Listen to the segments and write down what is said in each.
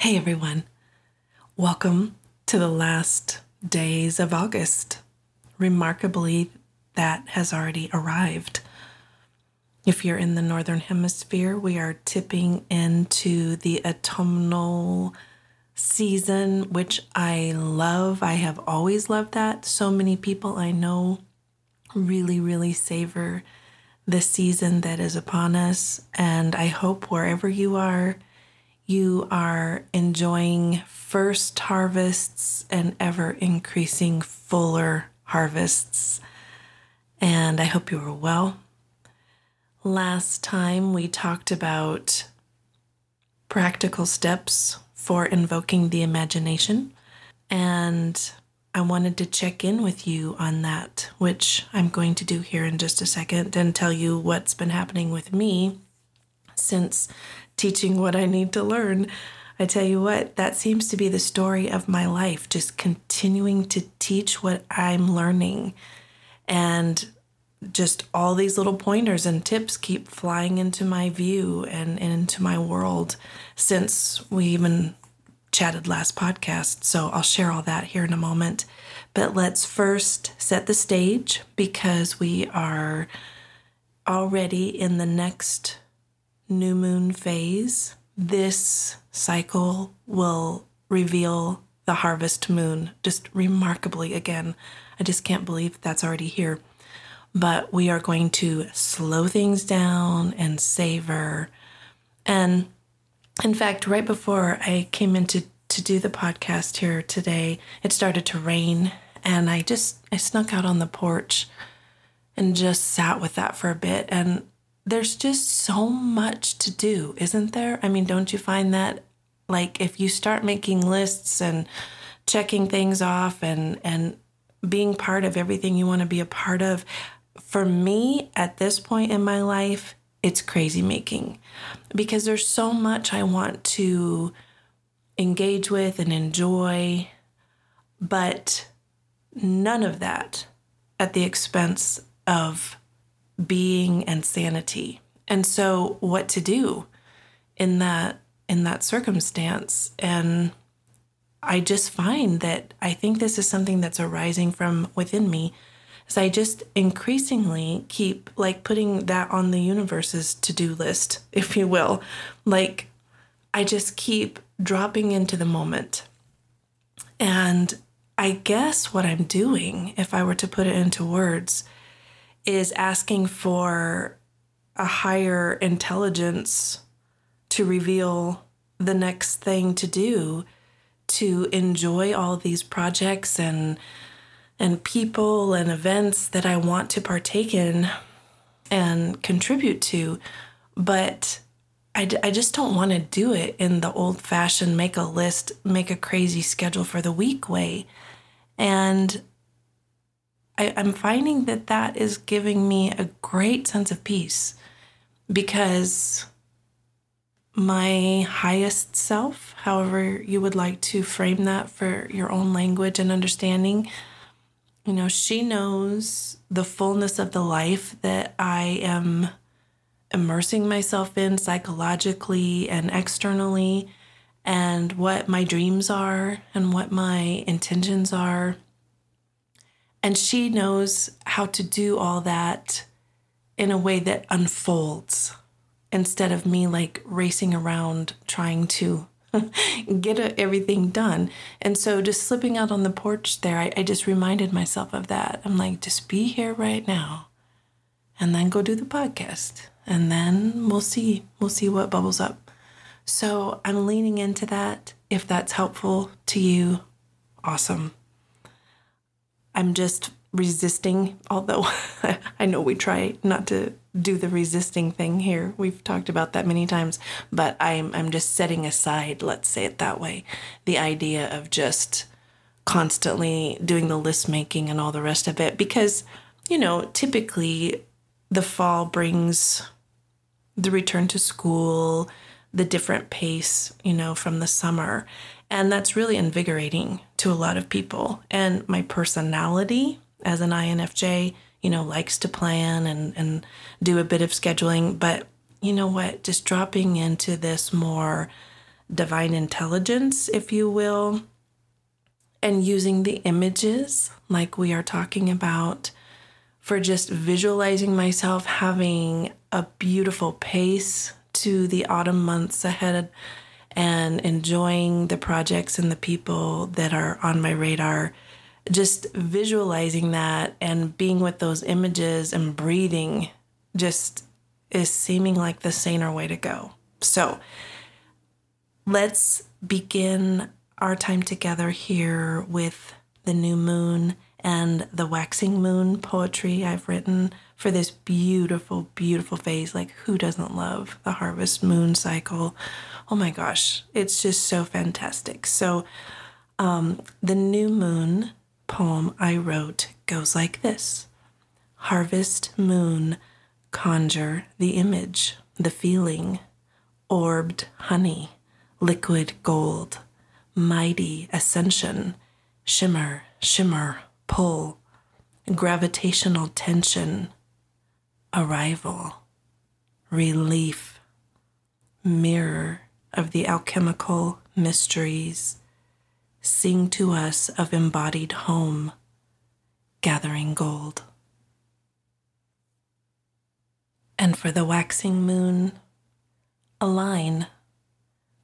Hey everyone, welcome to the last days of August. Remarkably, that has already arrived. If you're in the Northern Hemisphere, we are tipping into the autumnal season, which I love. I have always loved that. So many people I know really, really savor the season that is upon us. And I hope wherever you are enjoying first harvests and ever increasing fuller harvests. And I hope you are well. Last time we talked about practical steps for invoking the imagination. And I wanted to check in with you on that, which I'm going to do here in just a second and tell you what's been happening with me since teaching what I need to learn. I tell you what, that seems to be the story of my life, just continuing to teach what I'm learning. And just all these little pointers and tips keep flying into my view and into my world since we even chatted last podcast. So I'll share all that here in a moment. But let's first set the stage, because we are already in the next new moon phase. This cycle will reveal the harvest moon just remarkably again. I just can't believe that's already here. But we are going to slow things down and savor. And in fact, right before I came in to do the podcast here today, it started to rain, and I snuck out on the porch and just sat with that for a bit. And there's just so much to do, isn't there? I mean, don't you find that, like, if you start making lists and checking things off and being part of everything you want to be a part of, for me at this point in my life, it's crazy making, because there's so much I want to engage with and enjoy, but none of that at the expense of being and sanity. And so what to do in that circumstance. And I just find that I think this is something that's arising from within me, is I just increasingly keep like putting that on the universe's to-do list, if you will. Like, I just keep dropping into the moment. And I guess what I'm doing, if I were to put it into words, is asking for a higher intelligence to reveal the next thing to do, to enjoy all these projects and people and events that I want to partake in and contribute to. But I just don't want to do it in the old-fashioned make a list, make a crazy schedule for the week way. And I'm finding that that is giving me a great sense of peace, because my highest self, however you would like to frame that for your own language and understanding, you know, she knows the fullness of the life that I am immersing myself in psychologically and externally, and what my dreams are and what my intentions are. And she knows how to do all that in a way that unfolds, instead of me like racing around trying to get everything done. And so just slipping out on the porch there, I just reminded myself of that. I'm like, just be here right now, and then go do the podcast, and then we'll see what bubbles up. So I'm leaning into that. If that's helpful to you, awesome. I'm just resisting, although I know we try not to do the resisting thing here. We've talked about that many times, but I'm just setting aside, let's say it that way, the idea of just constantly doing the list making and all the rest of it, because, you know, typically the fall brings the return to school, the different pace, you know, from the summer. And that's really invigorating to a lot of people. And my personality as an INFJ, you know, likes to plan and do a bit of scheduling. But you know what? Just dropping into this more divine intelligence, if you will, and using the images like we are talking about for just visualizing myself having a beautiful pace to the autumn months ahead and enjoying the projects and the people that are on my radar. Just visualizing that and being with those images and breathing just is seeming like the saner way to go. So let's begin our time together here with the new moon and the waxing moon poetry I've written for this beautiful, beautiful phase. Like, who doesn't love the harvest moon cycle? Oh my gosh, it's just so fantastic. So the new moon poem I wrote goes like this. Harvest moon, conjure the image, the feeling, orbed honey, liquid gold, mighty ascension, shimmer, shimmer, pull, gravitational tension, arrival, relief, mirror of the alchemical mysteries, sing to us of embodied home, gathering gold. And for the waxing moon, align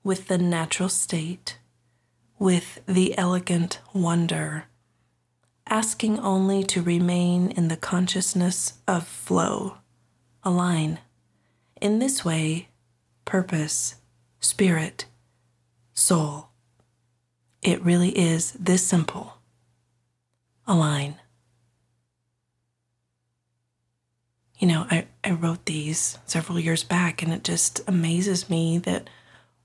with the natural state, with the elegant wonder, asking only to remain in the consciousness of flow. Align. In this way, purpose, spirit, soul. It really is this simple. Align. You know, I wrote these several years back, and it just amazes me that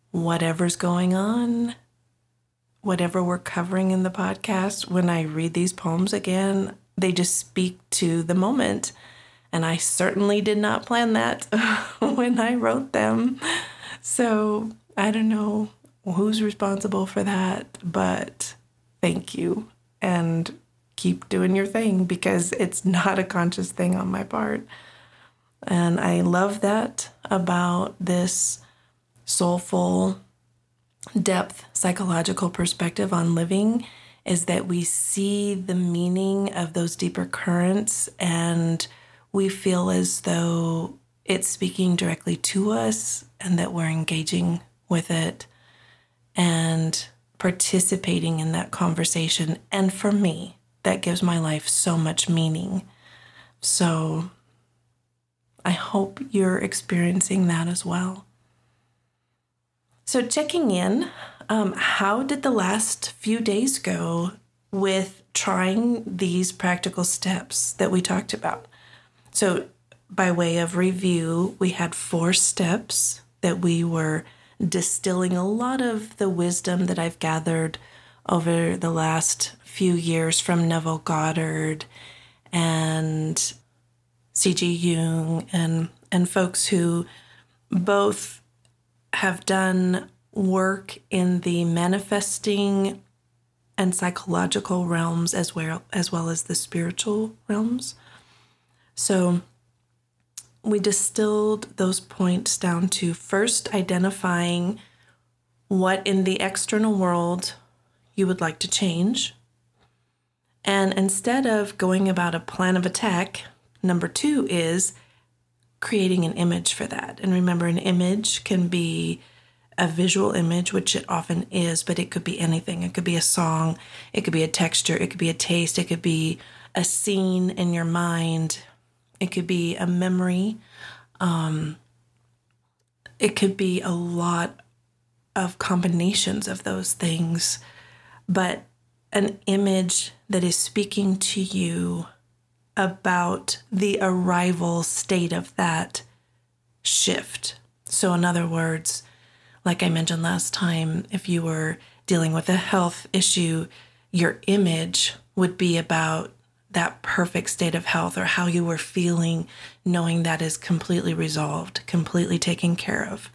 whatever's going on, whatever we're covering in the podcast, when I read these poems again, they just speak to the moment. And I certainly did not plan that when I wrote them. So I don't know who's responsible for that, but thank you. And keep doing your thing, because it's not a conscious thing on my part. And I love that about this soulful depth psychological perspective on living, is that we see the meaning of those deeper currents and we feel as though it's speaking directly to us and that we're engaging with it and participating in that conversation. And for me, that gives my life so much meaning. So I hope you're experiencing that as well. So checking in, how did the last few days go with trying these practical steps that we talked about? So by way of review, we had 4 steps that we were distilling a lot of the wisdom that I've gathered over the last few years from Neville Goddard and C.G. Jung and folks who both have done work in the manifesting and psychological realms as well as the spiritual realms. So we distilled those points down to first identifying what in the external world you would like to change. And instead of going about a plan of attack, number 2 is creating an image for that. And remember, an image can be a visual image, which it often is, but it could be anything. It could be a song, it could be a texture, it could be a taste, it could be a scene in your mind, it could be a memory, it could be a lot of combinations of those things, but an image that is speaking to you about the arrival state of that shift. So in other words, like I mentioned last time, if you were dealing with a health issue, your image would be about that perfect state of health or how you were feeling, knowing that is completely resolved, completely taken care of.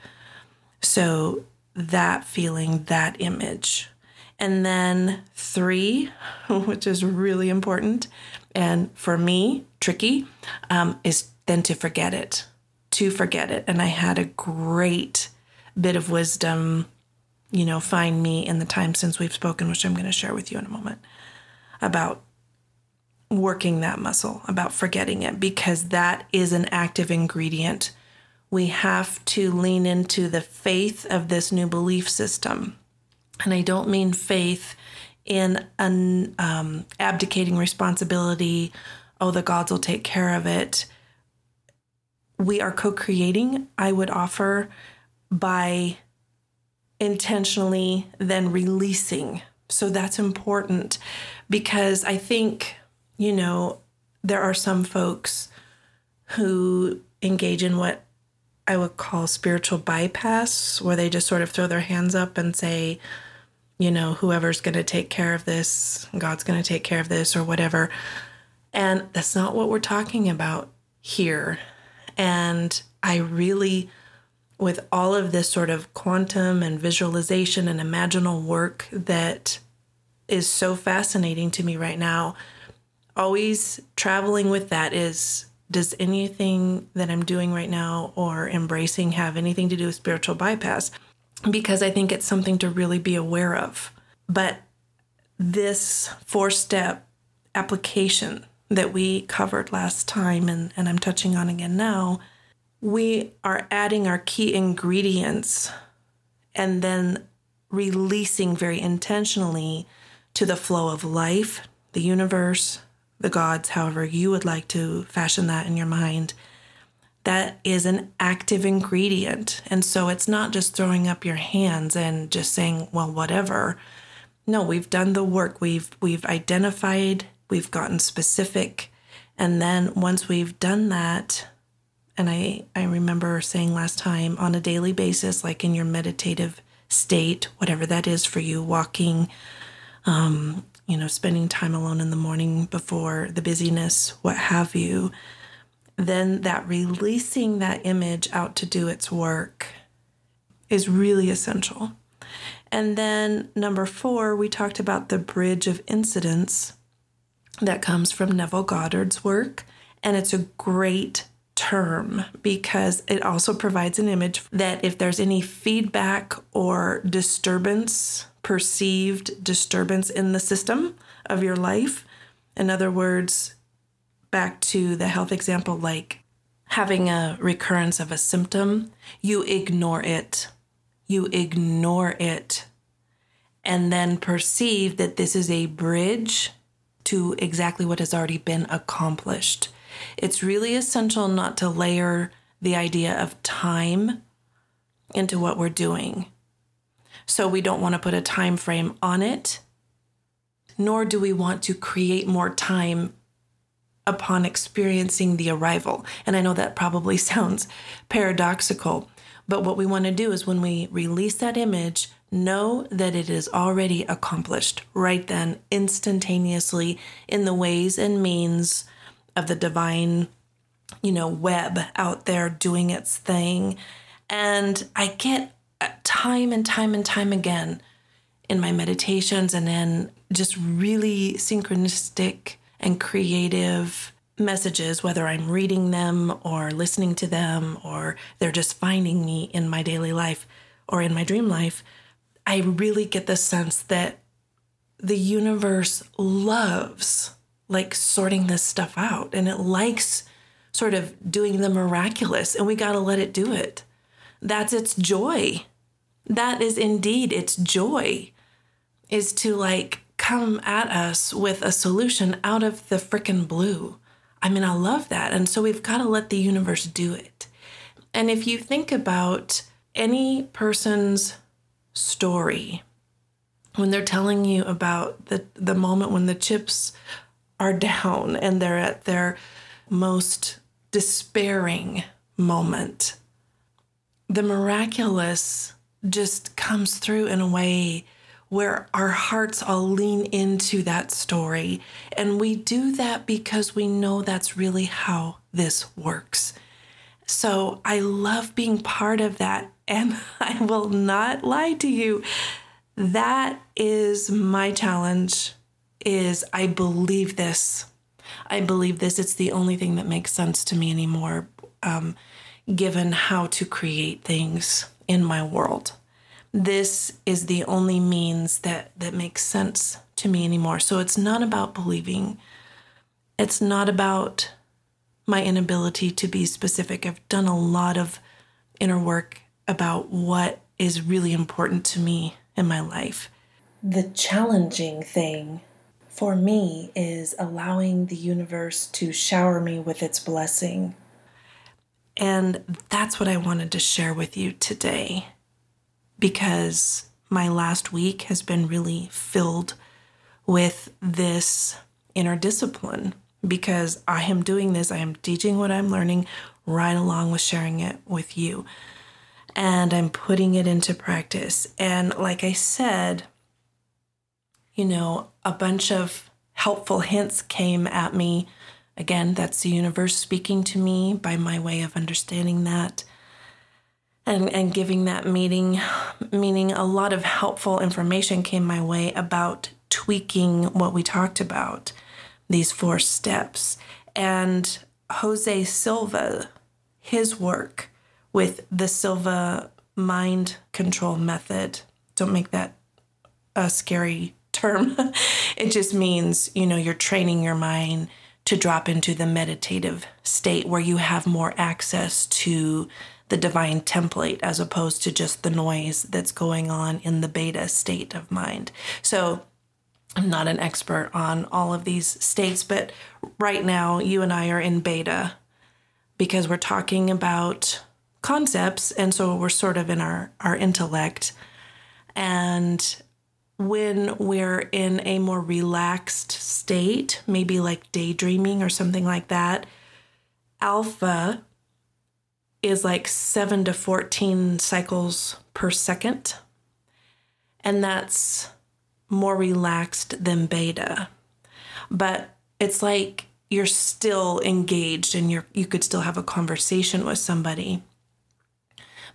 So that feeling, that image. And then 3, which is really important, and for me, tricky, is then to forget it. And I had a great bit of wisdom you know, find me in the time since we've spoken, which I'm going to share with you in a moment, about working that muscle, about forgetting it, because that is an active ingredient. We have to lean into the faith of this new belief system. And I don't mean faith in abdicating responsibility, oh, the gods will take care of it. We are co-creating, I would offer, by intentionally then releasing. So that's important, because I think, you know, there are some folks who engage in what I would call spiritual bypass, where they just sort of throw their hands up and say, you know, whoever's going to take care of this, God's going to take care of this or whatever. And that's not what we're talking about here. And I really, with all of this sort of quantum and visualization and imaginal work that is so fascinating to me right now, always traveling with that is, does anything that I'm doing right now or embracing have anything to do with spiritual bypass? Because I think it's something to really be aware of. But this 4-step application that we covered last time, and I'm touching on again now, we are adding our key ingredients and then releasing very intentionally to the flow of life, the universe, the gods, however you would like to fashion that in your mind. That is an active ingredient. And so it's not just throwing up your hands and just saying, well, whatever. No, we've done the work. We've identified, we've gotten specific. And then once we've done that, and I remember saying last time, on a daily basis, like in your meditative state, whatever that is for you, walking, you know, spending time alone in the morning before the busyness, what have you, then that releasing that image out to do its work is really essential. And then 4, we talked about the bridge of incidents that comes from Neville Goddard's work. And it's a great term because it also provides an image that if there's any feedback or disturbance, perceived disturbance in the system of your life, in other words, back to the health example, like having a recurrence of a symptom, you ignore it. And then perceive that this is a bridge to exactly what has already been accomplished. It's really essential not to layer the idea of time into what we're doing. So we don't want to put a time frame on it, nor do we want to create more time upon experiencing the arrival. And I know that probably sounds paradoxical, but what we want to do is when we release that image, know that it is already accomplished right then, instantaneously, in the ways and means of the divine, you know, web out there doing its thing. And I get time and time again in my meditations and in just really synchronistic and creative messages, whether I'm reading them or listening to them, or they're just finding me in my daily life or in my dream life, I really get the sense that the universe loves like sorting this stuff out, and it likes sort of doing the miraculous, and we got to let it do it. That's its joy. That is indeed its joy, is to like come at us with a solution out of the frickin' blue. I mean, I love that. And so we've got to let the universe do it. And if you think about any person's story, when they're telling you about the moment when the chips are down and they're at their most despairing moment, the miraculous just comes through in a way where our hearts all lean into that story. And we do that because we know that's really how this works. So I love being part of that. And I will not lie to you. That is my challenge, is I believe this. It's the only thing that makes sense to me anymore, given how to create things in my world. this is the only means that makes sense to me anymore. So it's not about believing. It's not about my inability to be specific. I've done a lot of inner work about what is really important to me in my life. The challenging thing for me is allowing the universe to shower me with its blessing. And that's what I wanted to share with you today, because my last week has been really filled with this inner discipline, because I am doing this. I am teaching what I'm learning right along with sharing it with you. And I'm putting it into practice. And like I said, a bunch of helpful hints came at me. Again, that's the universe speaking to me by my way of understanding that and giving that meaning. A lot of helpful information came my way about tweaking what we talked about, these 4 steps. And Jose Silva, his work with the Silva Mind Control Method. Don't make that a scary term. It just means, you're training your mind to drop into the meditative state where you have more access to the divine template as opposed to just the noise that's going on in the beta state of mind. So I'm not an expert on all of these states, but right now you and I are in beta because we're talking about concepts. And so we're sort of in our intellect. And when we're in a more relaxed state, maybe like daydreaming or something like that, alpha is like 7 to 14 cycles per second. And that's more relaxed than beta. But it's like you're still engaged and you could still have a conversation with somebody.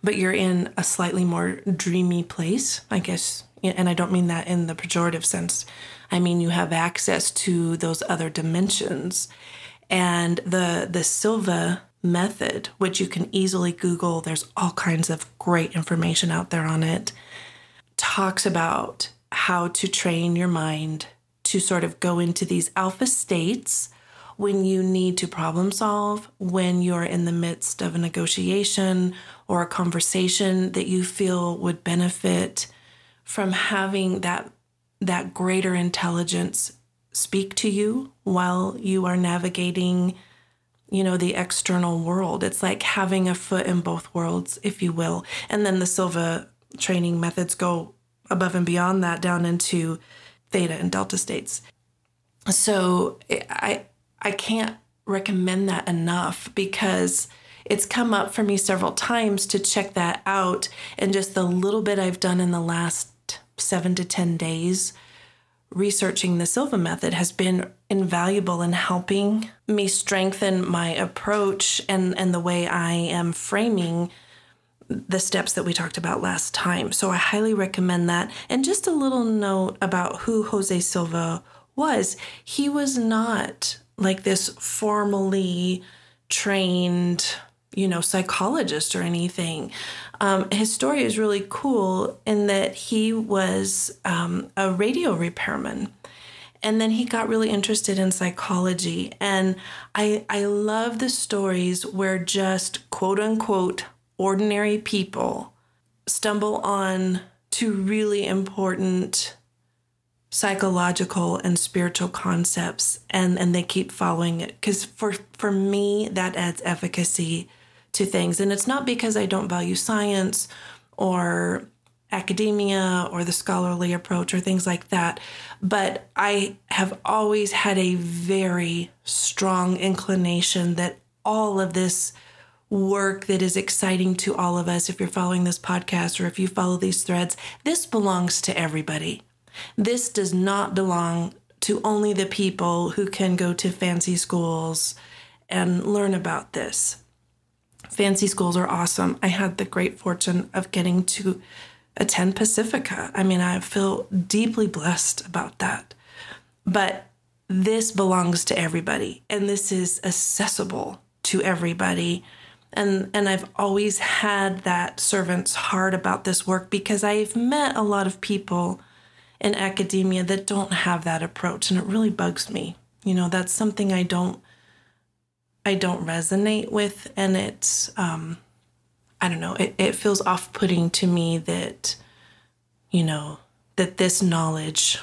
But you're in a slightly more dreamy place, I guess. And I don't mean that in the pejorative sense. I mean, you have access to those other dimensions. And the Silva method, which you can easily Google, there's all kinds of great information out there on it, talks about how to train your mind to sort of go into these alpha states when you need to problem solve, when you're in the midst of a negotiation or a conversation that you feel would benefit from having that greater intelligence speak to you while you are navigating, the external world. It's like having a foot in both worlds, if you will. And then the Silva training methods go above and beyond that, down into theta and delta states. So I can't recommend that enough, because it's come up for me several times to check that out. And just the little bit I've done in the last 7 to 10 days researching the Silva method has been invaluable in helping me strengthen my approach and the way I am framing the steps that we talked about last time. So I highly recommend that. And just a little note about who Jose Silva was. He was not like this formally trained psychologist or anything. His story is really cool in that he was a radio repairman, and then he got really interested in psychology. And I love the stories where just quote unquote ordinary people stumble on to really important psychological and spiritual concepts, and they keep following it. Because for me, that adds efficacy to things. And it's not because I don't value science or academia or the scholarly approach or things like that, but I have always had a very strong inclination that all of this work that is exciting to all of us, if you're following this podcast or if you follow these threads, this belongs to everybody. This does not belong to only the people who can go to fancy schools and learn about this. Fancy schools are awesome. I had the great fortune of getting to attend Pacifica. I mean, I feel deeply blessed about that. But this belongs to everybody, and this is accessible to everybody. And I've always had that servant's heart about this work, because I've met a lot of people in academia that don't have that approach. And it really bugs me. You know, that's something I don't resonate with. And it's, I don't know, it feels off-putting to me that, you know, that this knowledge,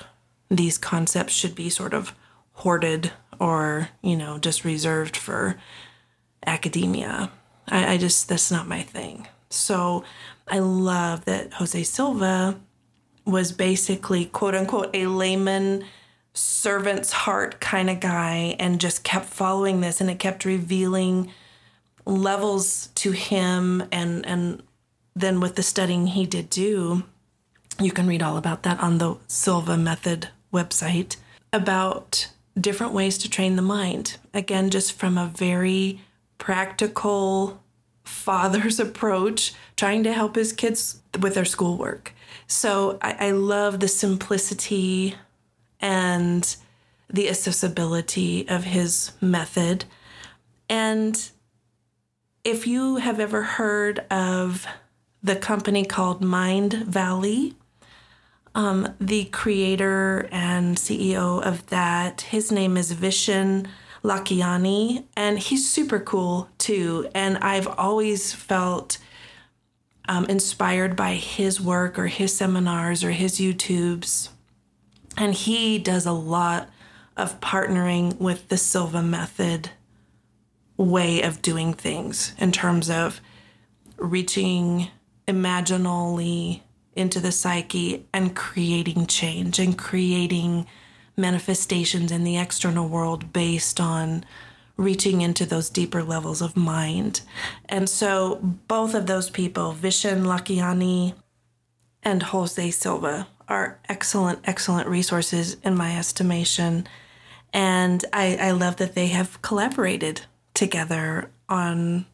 these concepts should be sort of hoarded or, you know, just reserved for academia. I just, that's not my thing. So I love that Jose Silva was basically, quote unquote, a layman, servant's heart kind of guy, and just kept following this, and it kept revealing levels to him. And then with the studying he did do, you can read all about that on the Silva Method website, about different ways to train the mind. Again, just from a very practical father's approach, trying to help his kids with their schoolwork. So I love the simplicity and the accessibility of his method. And if you have ever heard of the company called Mind Valley, the creator and CEO of that, his name is Vishen Lakhiani, and he's super cool too. And I've always felt inspired by his work or his seminars or his YouTubes. And he does a lot of partnering with the Silva Method way of doing things in terms of reaching imaginally into the psyche and creating change and creating manifestations in the external world based on reaching into those deeper levels of mind. And so both of those people, Vishen Lakhiani and Jose Silva, are excellent, excellent resources in my estimation. And I love that they have collaborated together on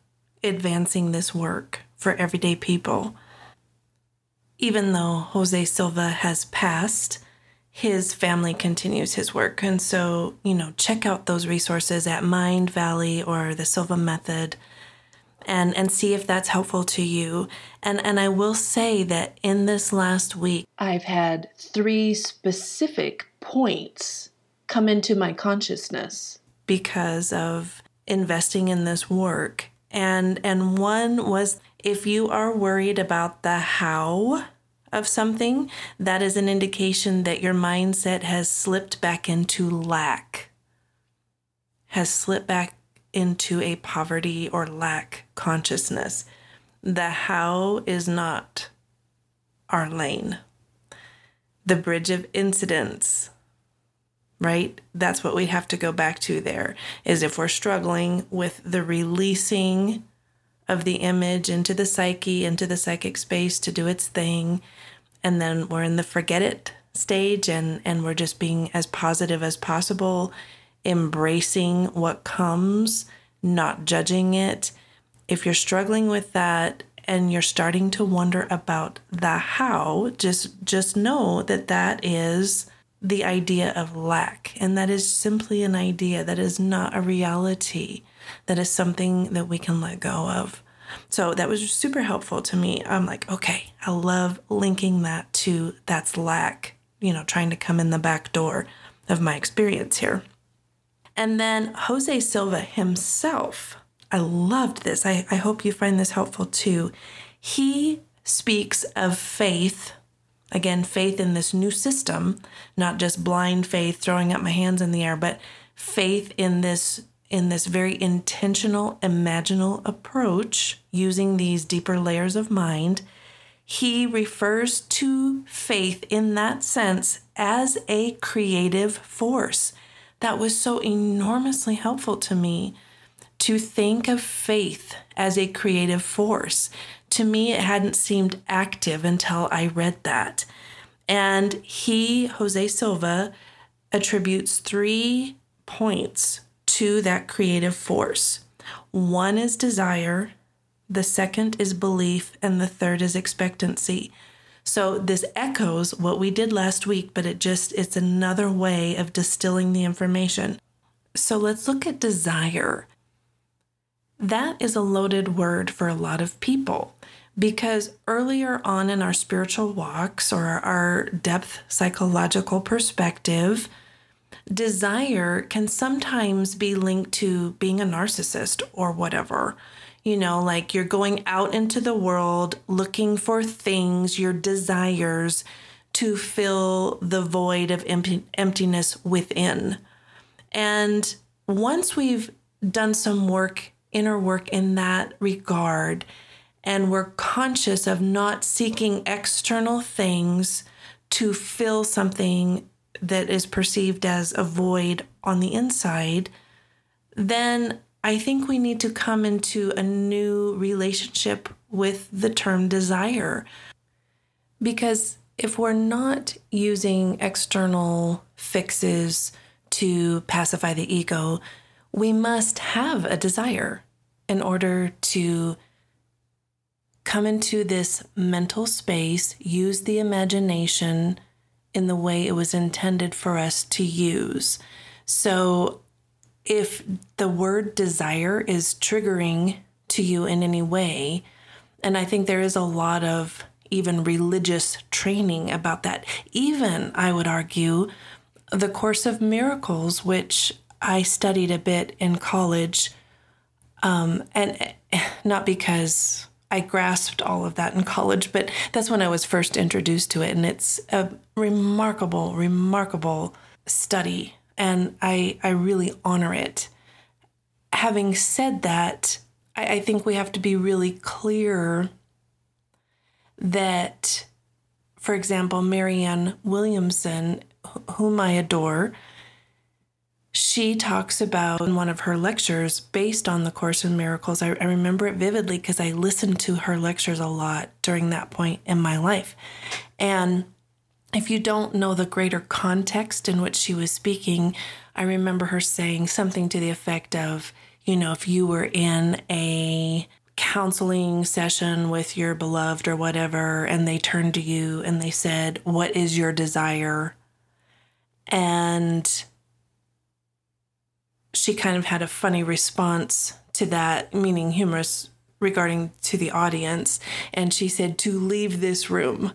advancing this work for everyday people. Even though Jose Silva has passed, his family continues his work. And so, you know, check out those resources at Mind Valley or the Silva Method and see if that's helpful to you. And I will say that in this last week, I've had 3 specific points come into my consciousness because of investing in this work. And one was, if you are worried about the how of something, that is an indication that your mindset has slipped back into lack, has slipped back into a poverty or lack consciousness. The how is not our lane. The bridge of incidents, right? That's what we have to go back to there, is if we're struggling with the releasing of the image into the psyche, into the psychic space to do its thing. And then we're in the forget it stage, and we're just being as positive as possible, embracing what comes, not judging it. If you're struggling with that and you're starting to wonder about the how, just know that that is the idea of lack. And that is simply an idea. That is not a reality. That is something that we can let go of. So that was super helpful to me. I'm like, okay, I love linking that to that's lack, you know, trying to come in the back door of my experience here. And then Jose Silva himself, I loved this. I hope you find this helpful too. He speaks of faith, again, faith in this new system, not just blind faith, throwing up my hands in the air, but faith in this very intentional, imaginal approach, using these deeper layers of mind. He refers to faith in that sense as a creative force. That was so enormously helpful to me, to think of faith as a creative force. To me, it hadn't seemed active until I read that. And he, Jose Silva, attributes 3 points to that creative force. 1 is desire, the 2nd is belief, and the 3rd is expectancy. So this echoes what we did last week, but it's another way of distilling the information. So let's look at desire. That is a loaded word for a lot of people, because earlier on in our spiritual walks or our depth psychological perspective, desire can sometimes be linked to being a narcissist or whatever. You know, like you're going out into the world looking for things, your desires to fill the void of emptiness within. And once we've done some work, inner work in that regard, and we're conscious of not seeking external things to fill something that is perceived as a void on the inside, then I think we need to come into a new relationship with the term desire. Because if we're not using external fixes to pacify the ego, we must have a desire in order to come into this mental space, use the imagination in the way it was intended for us to use. So if the word desire is triggering to you in any way, and I think there is a lot of even religious training about that, even, I would argue, the Course of Miracles, which I studied a bit in college, and not because I grasped all of that in college, but that's when I was first introduced to it. And it's a remarkable, remarkable study. And I really honor it. Having said that, I think we have to be really clear that, for example, Marianne Williamson, whom I adore, she talks about in one of her lectures based on the Course in Miracles. I remember it vividly because I listened to her lectures a lot during that point in my life. And if you don't know the greater context in which she was speaking, I remember her saying something to the effect of, you know, if you were in a counseling session with your beloved or whatever, and they turned to you and they said, what is your desire? And she kind of had a funny response to that, meaning humorous regarding to the audience. And she said, to leave this room.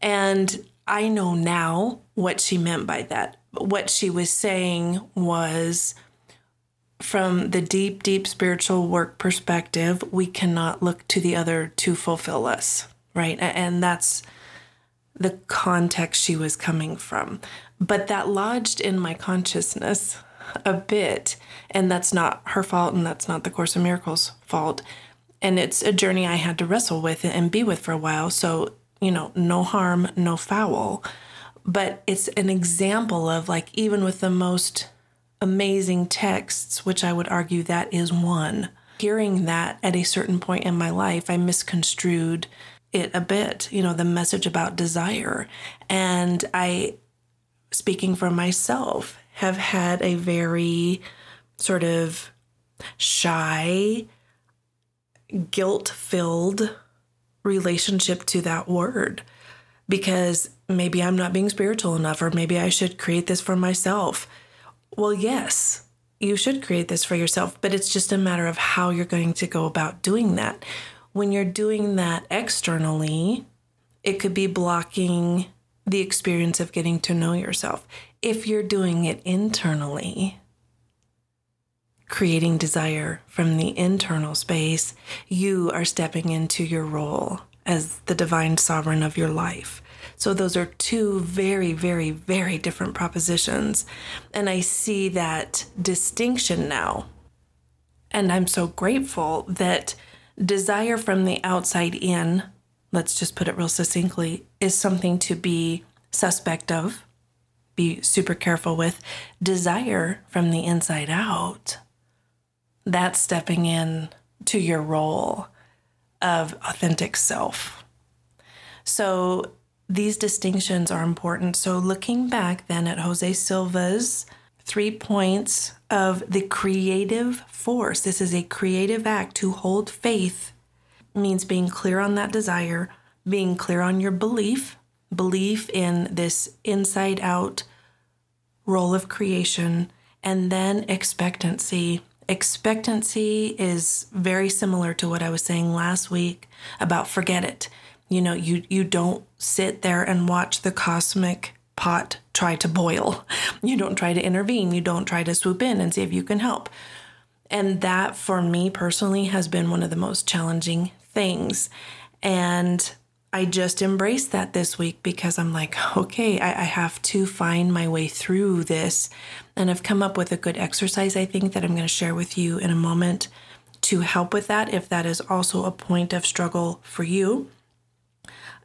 And I know now what she meant by that. What she was saying was, from the deep, deep spiritual work perspective, we cannot look to the other to fulfill us, right? And that's the context she was coming from. But that lodged in my consciousness a bit, and that's not her fault, and that's not the Course in Miracles' fault. And it's a journey I had to wrestle with and be with for a while. So, you know, no harm, no foul. But it's an example of, like, even with the most amazing texts, which I would argue that is one, hearing that at a certain point in my life, I misconstrued it a bit, you know, the message about desire. And I, speaking for myself, have had a very sort of shy, guilt-filled relationship to that word, because maybe I'm not being spiritual enough, or maybe I should create this for myself. Well, yes, you should create this for yourself, but it's just a matter of how you're going to go about doing that. When you're doing that externally, it could be blocking the experience of getting to know yourself. If you're doing it internally, creating desire from the internal space, you are stepping into your role as the divine sovereign of your life. So those are two very, very, very different propositions. And I see that distinction now. And I'm so grateful that desire from the outside in, let's just put it real succinctly, is something to be suspect of, be super careful with. Desire from the inside out, that's stepping in to your role of authentic self. So these distinctions are important. So looking back then at Jose Silva's 3 points of the creative force, this is a creative act to hold faith, means being clear on that desire, being clear on your belief in this inside out role of creation, and then expectancy Expectancy is very similar to what I was saying last week about forget it. You know, you don't sit there and watch the cosmic pot try to boil. You don't try to intervene. You don't try to swoop in and see if you can help. And that, for me personally, has been one of the most challenging things. And I just embraced that this week because I'm like, okay, I have to find my way through this. And I've come up with a good exercise, I think, that I'm going to share with you in a moment to help with that, if that is also a point of struggle for you.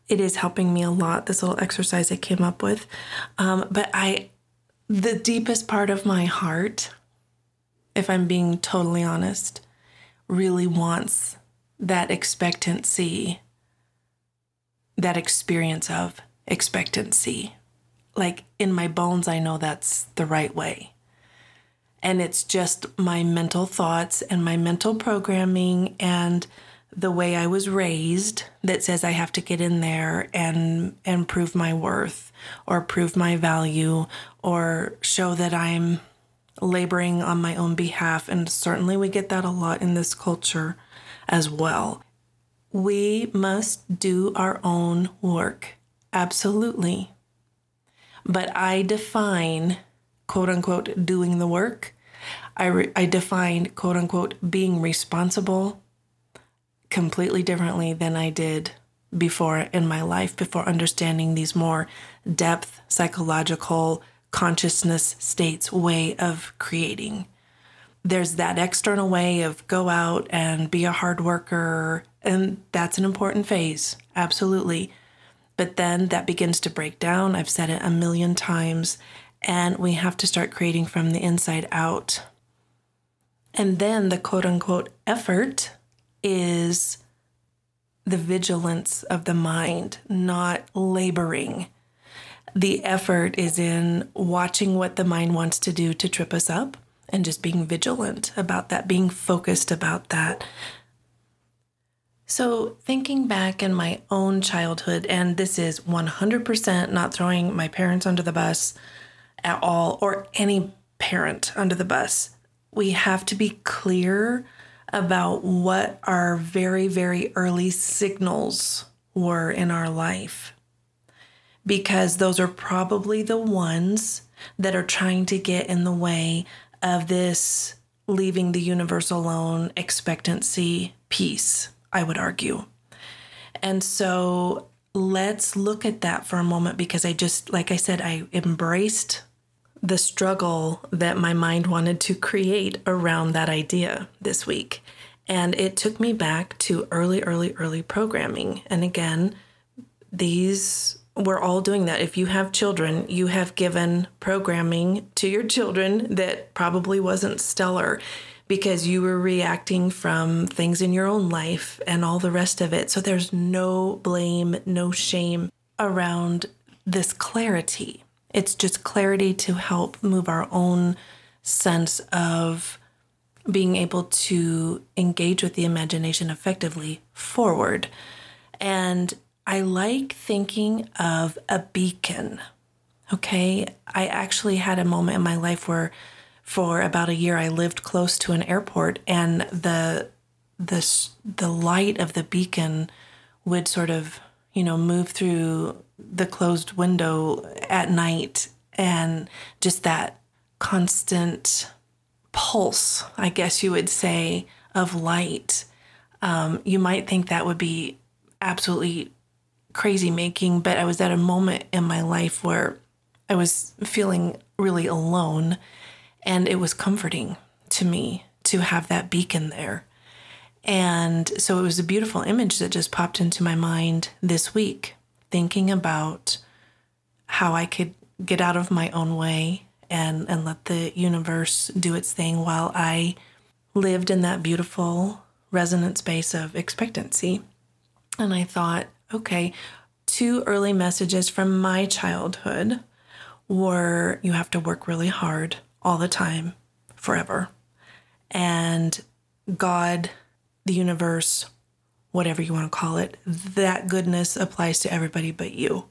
It is helping me a lot, this little exercise I came up with. But the deepest part of my heart, if I'm being totally honest, really wants that expectancy, that experience of expectancy. Like in my bones, I know that's the right way. And it's just my mental thoughts and my mental programming and the way I was raised that says I have to get in there and prove my worth or prove my value or show that I'm laboring on my own behalf. And certainly we get that a lot in this culture as well. We must do our own work. Absolutely. But I define, quote unquote, doing the work. I define, quote unquote, being responsible completely differently than I did before in my life, before understanding these more depth, psychological consciousness states way of creating. There's that external way of go out and be a hard worker, and that's an important phase, absolutely. But then that begins to break down. I've said it a million times, and we have to start creating from the inside out. And then the quote unquote effort is the vigilance of the mind, not laboring. The effort is in watching what the mind wants to do to trip us up and just being vigilant about that, being focused about that. So thinking back in my own childhood, and this is 100% not throwing my parents under the bus at all, or any parent under the bus, we have to be clear about what our very, very early signals were in our life, because those are probably the ones that are trying to get in the way of this leaving the universe alone expectancy piece, I would argue. And so let's look at that for a moment, because I just, like I said, I embraced the struggle that my mind wanted to create around that idea this week. And it took me back to early programming. And again, these, we're all doing that. If you have children, you have given programming to your children that probably wasn't stellar because you were reacting from things in your own life and all the rest of it. So there's no blame, no shame around this clarity. It's just clarity to help move our own sense of being able to engage with the imagination effectively forward. And I like thinking of a beacon, okay? I actually had a moment in my life where for about a year I lived close to an airport, and the light of the beacon would sort of, you know, move through the closed window at night, and just that constant pulse, I guess you would say, of light. You might think that would be absolutely crazy making, but I was at a moment in my life where I was feeling really alone, and it was comforting to me to have that beacon there. And so it was a beautiful image that just popped into my mind this week, thinking about how I could get out of my own way and let the universe do its thing while I lived in that beautiful resonant space of expectancy. And I thought, okay, two early messages from my childhood were, you have to work really hard all the time, forever. And God, the universe, whatever you want to call it, that goodness applies to everybody but you.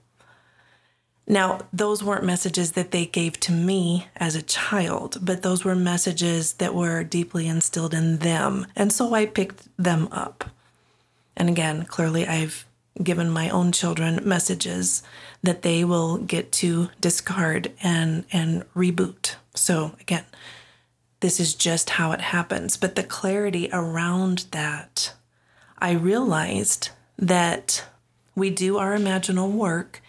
Now, those weren't messages that they gave to me as a child, but those were messages that were deeply instilled in them. And so I picked them up. And again, clearly I've given my own children messages that they will get to discard and reboot. So again, this is just how it happens. But the clarity around that, I realized that we do our imaginal work,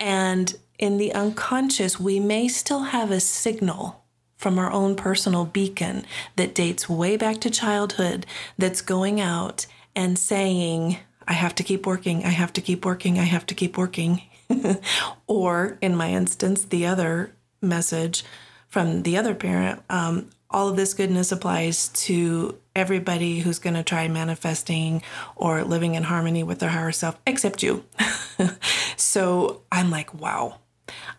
and in the unconscious, we may still have a signal from our own personal beacon that dates way back to childhood that's going out and saying, I have to keep working, I have to keep working, I have to keep working. Or in my instance, the other message from the other parent, all of this goodness applies to everybody who's going to try manifesting or living in harmony with their higher self, except you. So I'm like, wow,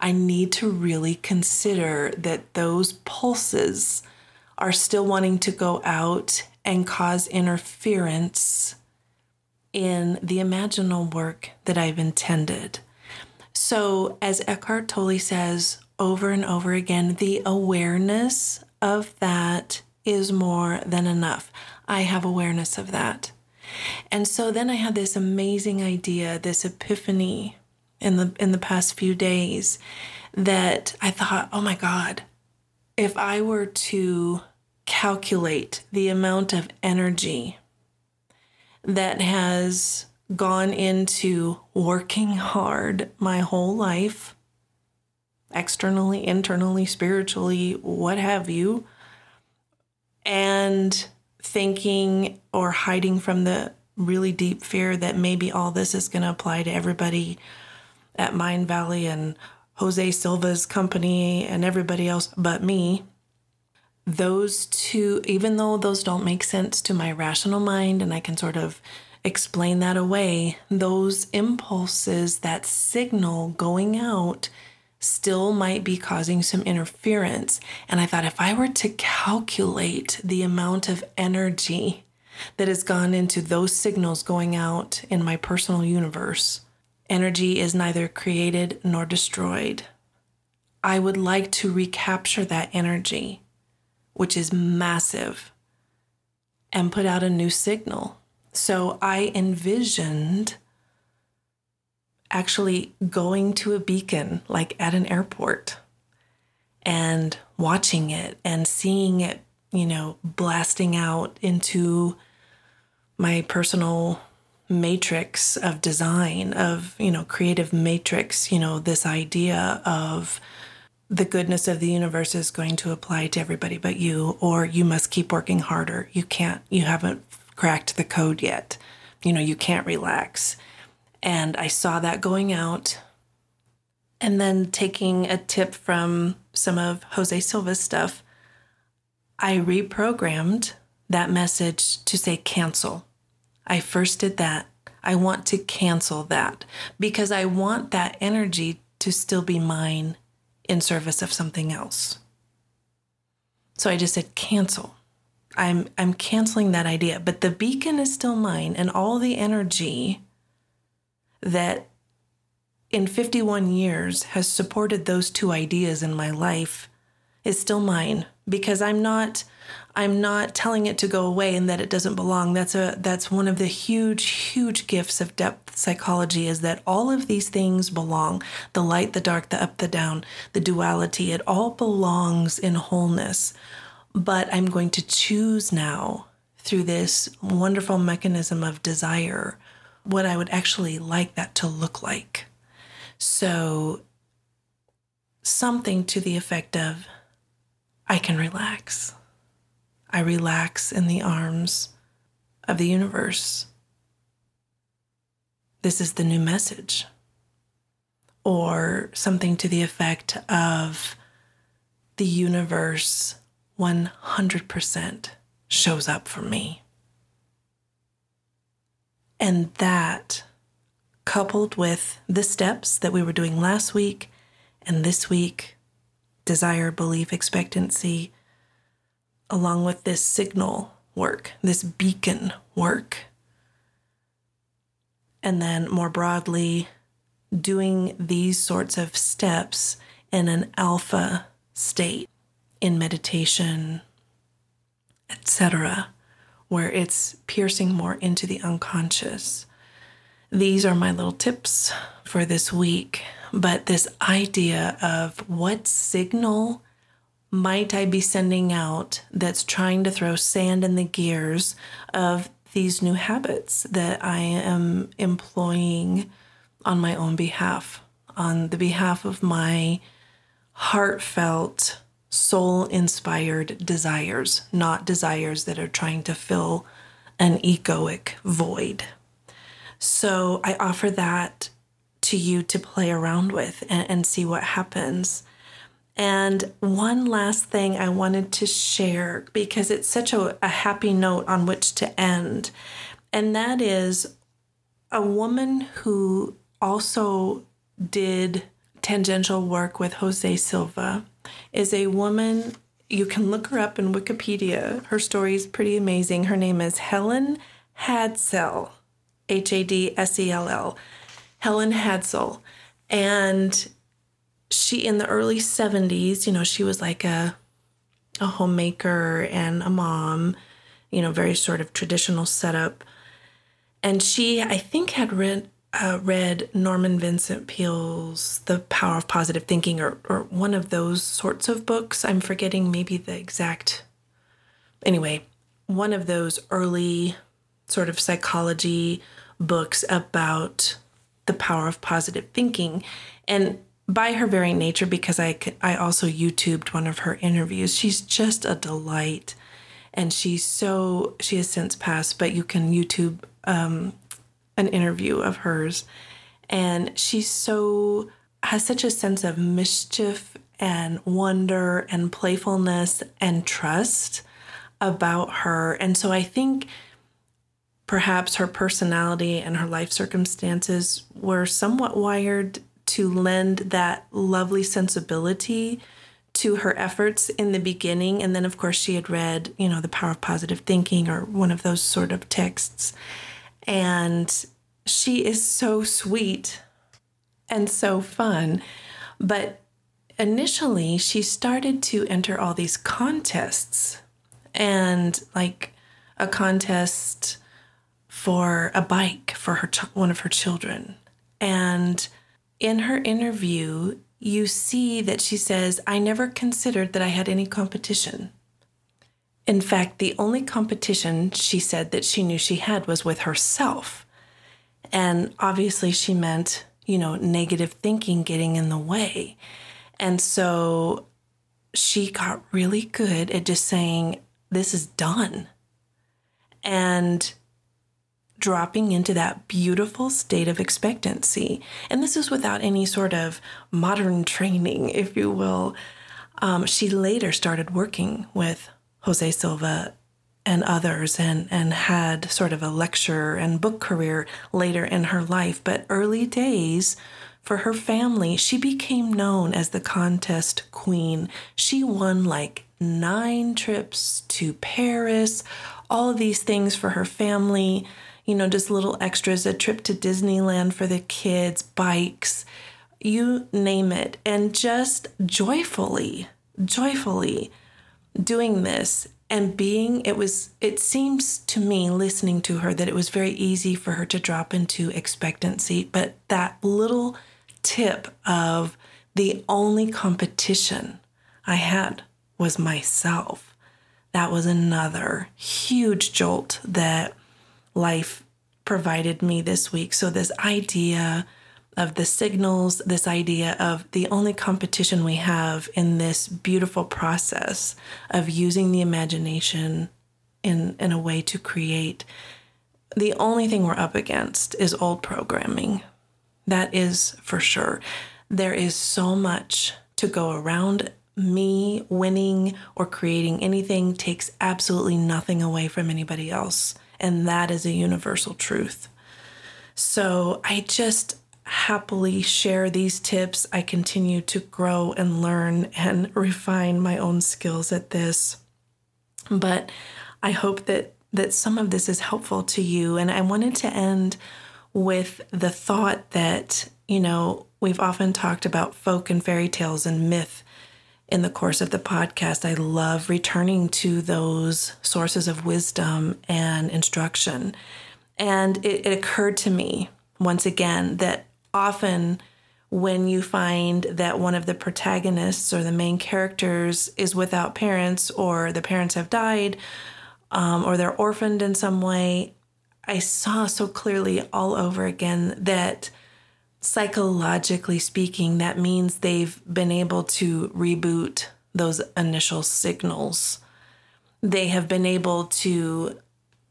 I need to really consider that those pulses are still wanting to go out and cause interference in the imaginal work that I've intended. So as Eckhart Tolle says over and over again, the awareness of that is more than enough. I have awareness of that. And so then I had this amazing idea, this epiphany in the past few days, that I thought, oh my God, if I were to calculate the amount of energy that has gone into working hard my whole life, externally, internally, spiritually, what have you, and thinking or hiding from the really deep fear that maybe all this is going to apply to everybody at Mind Valley and Jose Silva's company and everybody else but me. Those two, even though those don't make sense to my rational mind and I can sort of explain that away, those impulses, that signal going out, still might be causing some interference. And I thought, if I were to calculate the amount of energy that has gone into those signals going out in my personal universe, energy is neither created nor destroyed. I would like to recapture that energy, which is massive, and put out a new signal. So I envisioned actually going to a beacon, like at an airport, and watching it and seeing it, you know, blasting out into my personal matrix of design, of, you know, creative matrix, you know, this idea of the goodness of the universe is going to apply to everybody but you, or you must keep working harder. You can't, you haven't cracked the code yet. You know, you can't relax. And I saw that going out, and then taking a tip from some of Jose Silva's stuff, I reprogrammed that message to say cancel. I first did that. I want to cancel that because I want that energy to still be mine in service of something else. So I just said cancel. I'm canceling that idea, but the beacon is still mine, and all the energy that in 51 years has supported those two ideas in my life is still mine, because I'm not telling it to go away and that it doesn't belong. That's one of the huge gifts of depth psychology, is that all of these things belong. The light, the dark, the up, the down, the duality, it all belongs in wholeness. But I'm going to choose now, through this wonderful mechanism of desire, what I would actually like that to look like. So something to the effect of, I can relax. I relax in the arms of the universe. This is the new message. Or something to the effect of, the universe 100% shows up for me. And that, coupled with the steps that we were doing last week and this week, desire, belief, expectancy, along with this signal work, this beacon work, and then more broadly, doing these sorts of steps in an alpha state, in meditation, etc., where it's piercing more into the unconscious. These are my little tips for this week, but this idea of what signal might I be sending out that's trying to throw sand in the gears of these new habits that I am employing on my own behalf, on the behalf of my heartfelt, soul-inspired desires, not desires that are trying to fill an egoic void. So I offer that to you to play around with and see what happens. And one last thing I wanted to share, because it's such a happy note on which to end, and that is a woman who also did tangential work with Jose Silva is a woman, you can look her up in Wikipedia. Her story is pretty amazing. Her name is Helen Hadsell, Hadsell, Helen Hadsell. And she, in the early 70s, you know, she was like a homemaker and a mom, you know, very sort of traditional setup. And she, I think, had read Norman Vincent Peale's The Power of Positive Thinking or one of those sorts of books. I'm forgetting maybe the exact. Anyway, one of those early sort of psychology books about the power of positive thinking. And by her very nature, because I also YouTubed one of her interviews, she's just a delight. And she has since passed, but you can YouTube an interview of hers, and she has such a sense of mischief and wonder and playfulness and trust about her. And so I think perhaps her personality and her life circumstances were somewhat wired to lend that lovely sensibility to her efforts in the beginning. And then, of course, she had read, you know, The Power of Positive Thinking or one of those sort of texts. And she is so sweet and so fun. But initially, she started to enter all these contests, and like a contest for a bike for her one of her children. And in her interview, you see that she says, "I never considered that I had any competition. In fact, the only competition," she said, "that she knew she had was with herself." And obviously she meant, you know, negative thinking getting in the way. And so she got really good at just saying, "This is done," and dropping into that beautiful state of expectancy. And this is without any sort of modern training, if you will. She later started working with Jose Silva and others and had sort of a lecture and book career later in her life. But early days for her family, she became known as the contest queen. She won like 9 trips to Paris, all of these things for her family, you know, just little extras, a trip to Disneyland for the kids, bikes, you name it. And just joyfully doing this and being, it seems to me, listening to her, that it was very easy for her to drop into expectancy. But that little tip of the only competition I had was myself, that was another huge jolt that life provided me this week. So this idea of the signals, this idea of the only competition we have in this beautiful process of using the imagination in a way to create. The only thing we're up against is old programming. That is for sure. There is so much to go around. Me winning or creating anything takes absolutely nothing away from anybody else. And that is a universal truth. So I just happily share these tips. I continue to grow and learn and refine my own skills at this. But I hope that some of this is helpful to you. And I wanted to end with the thought that you know, we've often talked about folk and fairy tales and myth in the course of the podcast. I love returning to those sources of wisdom and instruction. And it occurred to me once again that often when you find that one of the protagonists or the main characters is without parents, or the parents have died, or they're orphaned in some way, I saw so clearly all over again that psychologically speaking, that means they've been able to reboot those initial signals. They have been able to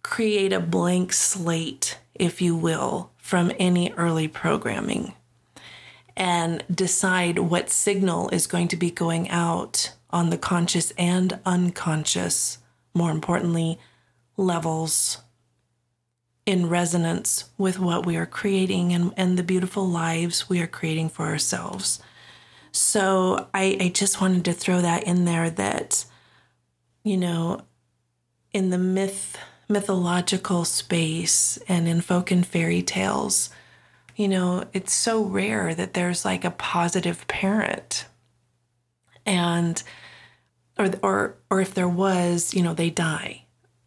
create a blank slate, if you will, from any early programming, and decide what signal is going to be going out on the conscious and unconscious, more importantly, levels in resonance with what we are creating and the beautiful lives we are creating for ourselves. So I just wanted to throw that in there, that, you know, in the mythological space and in folk and fairy tales, you know, it's so rare that there's like a positive parent, and or if there was, you know, they die.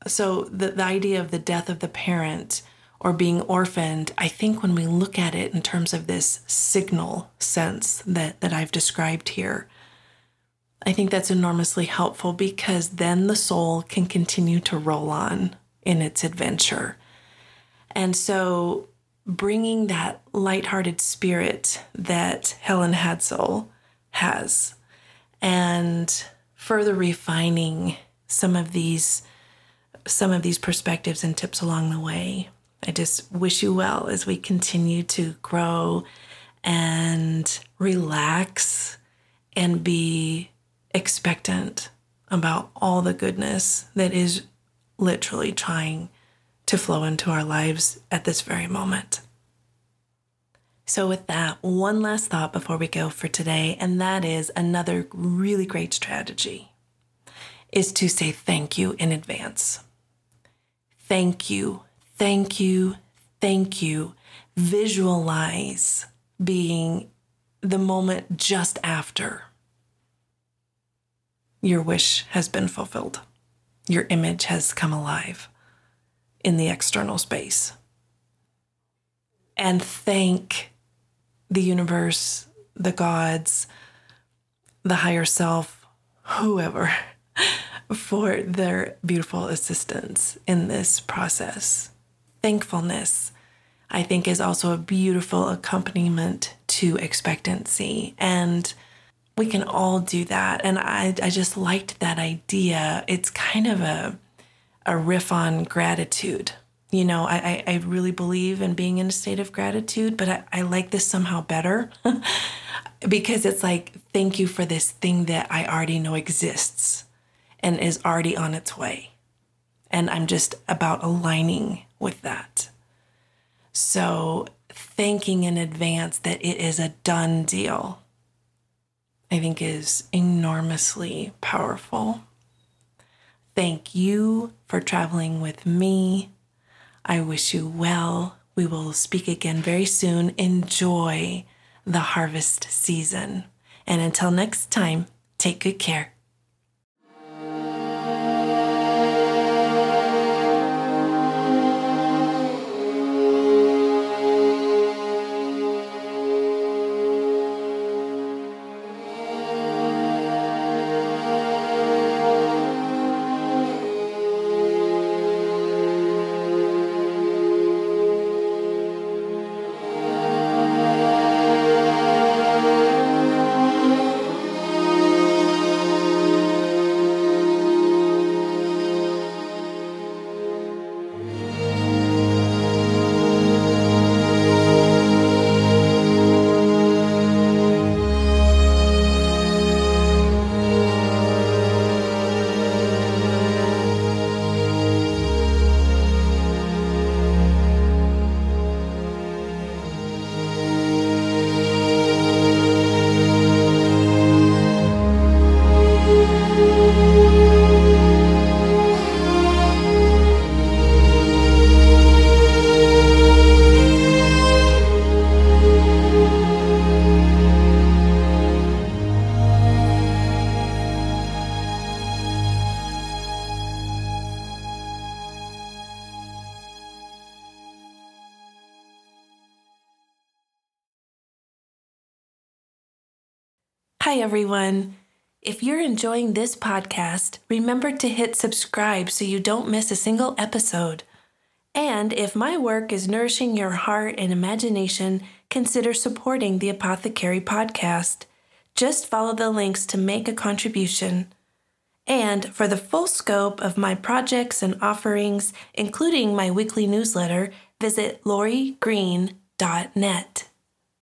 So the idea of the death of the parent or being orphaned, I think when we look at it in terms of this signal sense that I've described here, I think that's enormously helpful, because then the soul can continue to roll on in its adventure. And so bringing that lighthearted spirit that Helen Hadsell has, and further refining some of these perspectives and tips along the way. I just wish you well as we continue to grow and relax and be expectant about all the goodness that is literally trying to flow into our lives at this very moment. So with that, one last thought before we go for today, and that is another really great strategy is to say thank you in advance. Thank you, thank you, thank you. Visualize being the moment just after your wish has been fulfilled. Your image has come alive in the external space, and thank the universe, the gods, the higher self, whoever, for their beautiful assistance in this process. Thankfulness, I think, is also a beautiful accompaniment to expectancy, and we can all do that. And I just liked that idea. It's kind of a riff on gratitude. You know, I really believe in being in a state of gratitude, but I like this somehow better because it's like, thank you for this thing that I already know exists and is already on its way. And I'm just about aligning with that. So thanking in advance that it is a done deal, I think, is enormously powerful. Thank you for traveling with me. I wish you well. We will speak again very soon. Enjoy the harvest season. And until next time, take good care. Hi, everyone. If you're enjoying this podcast, remember to hit subscribe so you don't miss a single episode. And if my work is nourishing your heart and imagination, consider supporting the Apothecary Podcast. Just follow the links to make a contribution. And for the full scope of my projects and offerings, including my weekly newsletter, visit lauriegreen.net.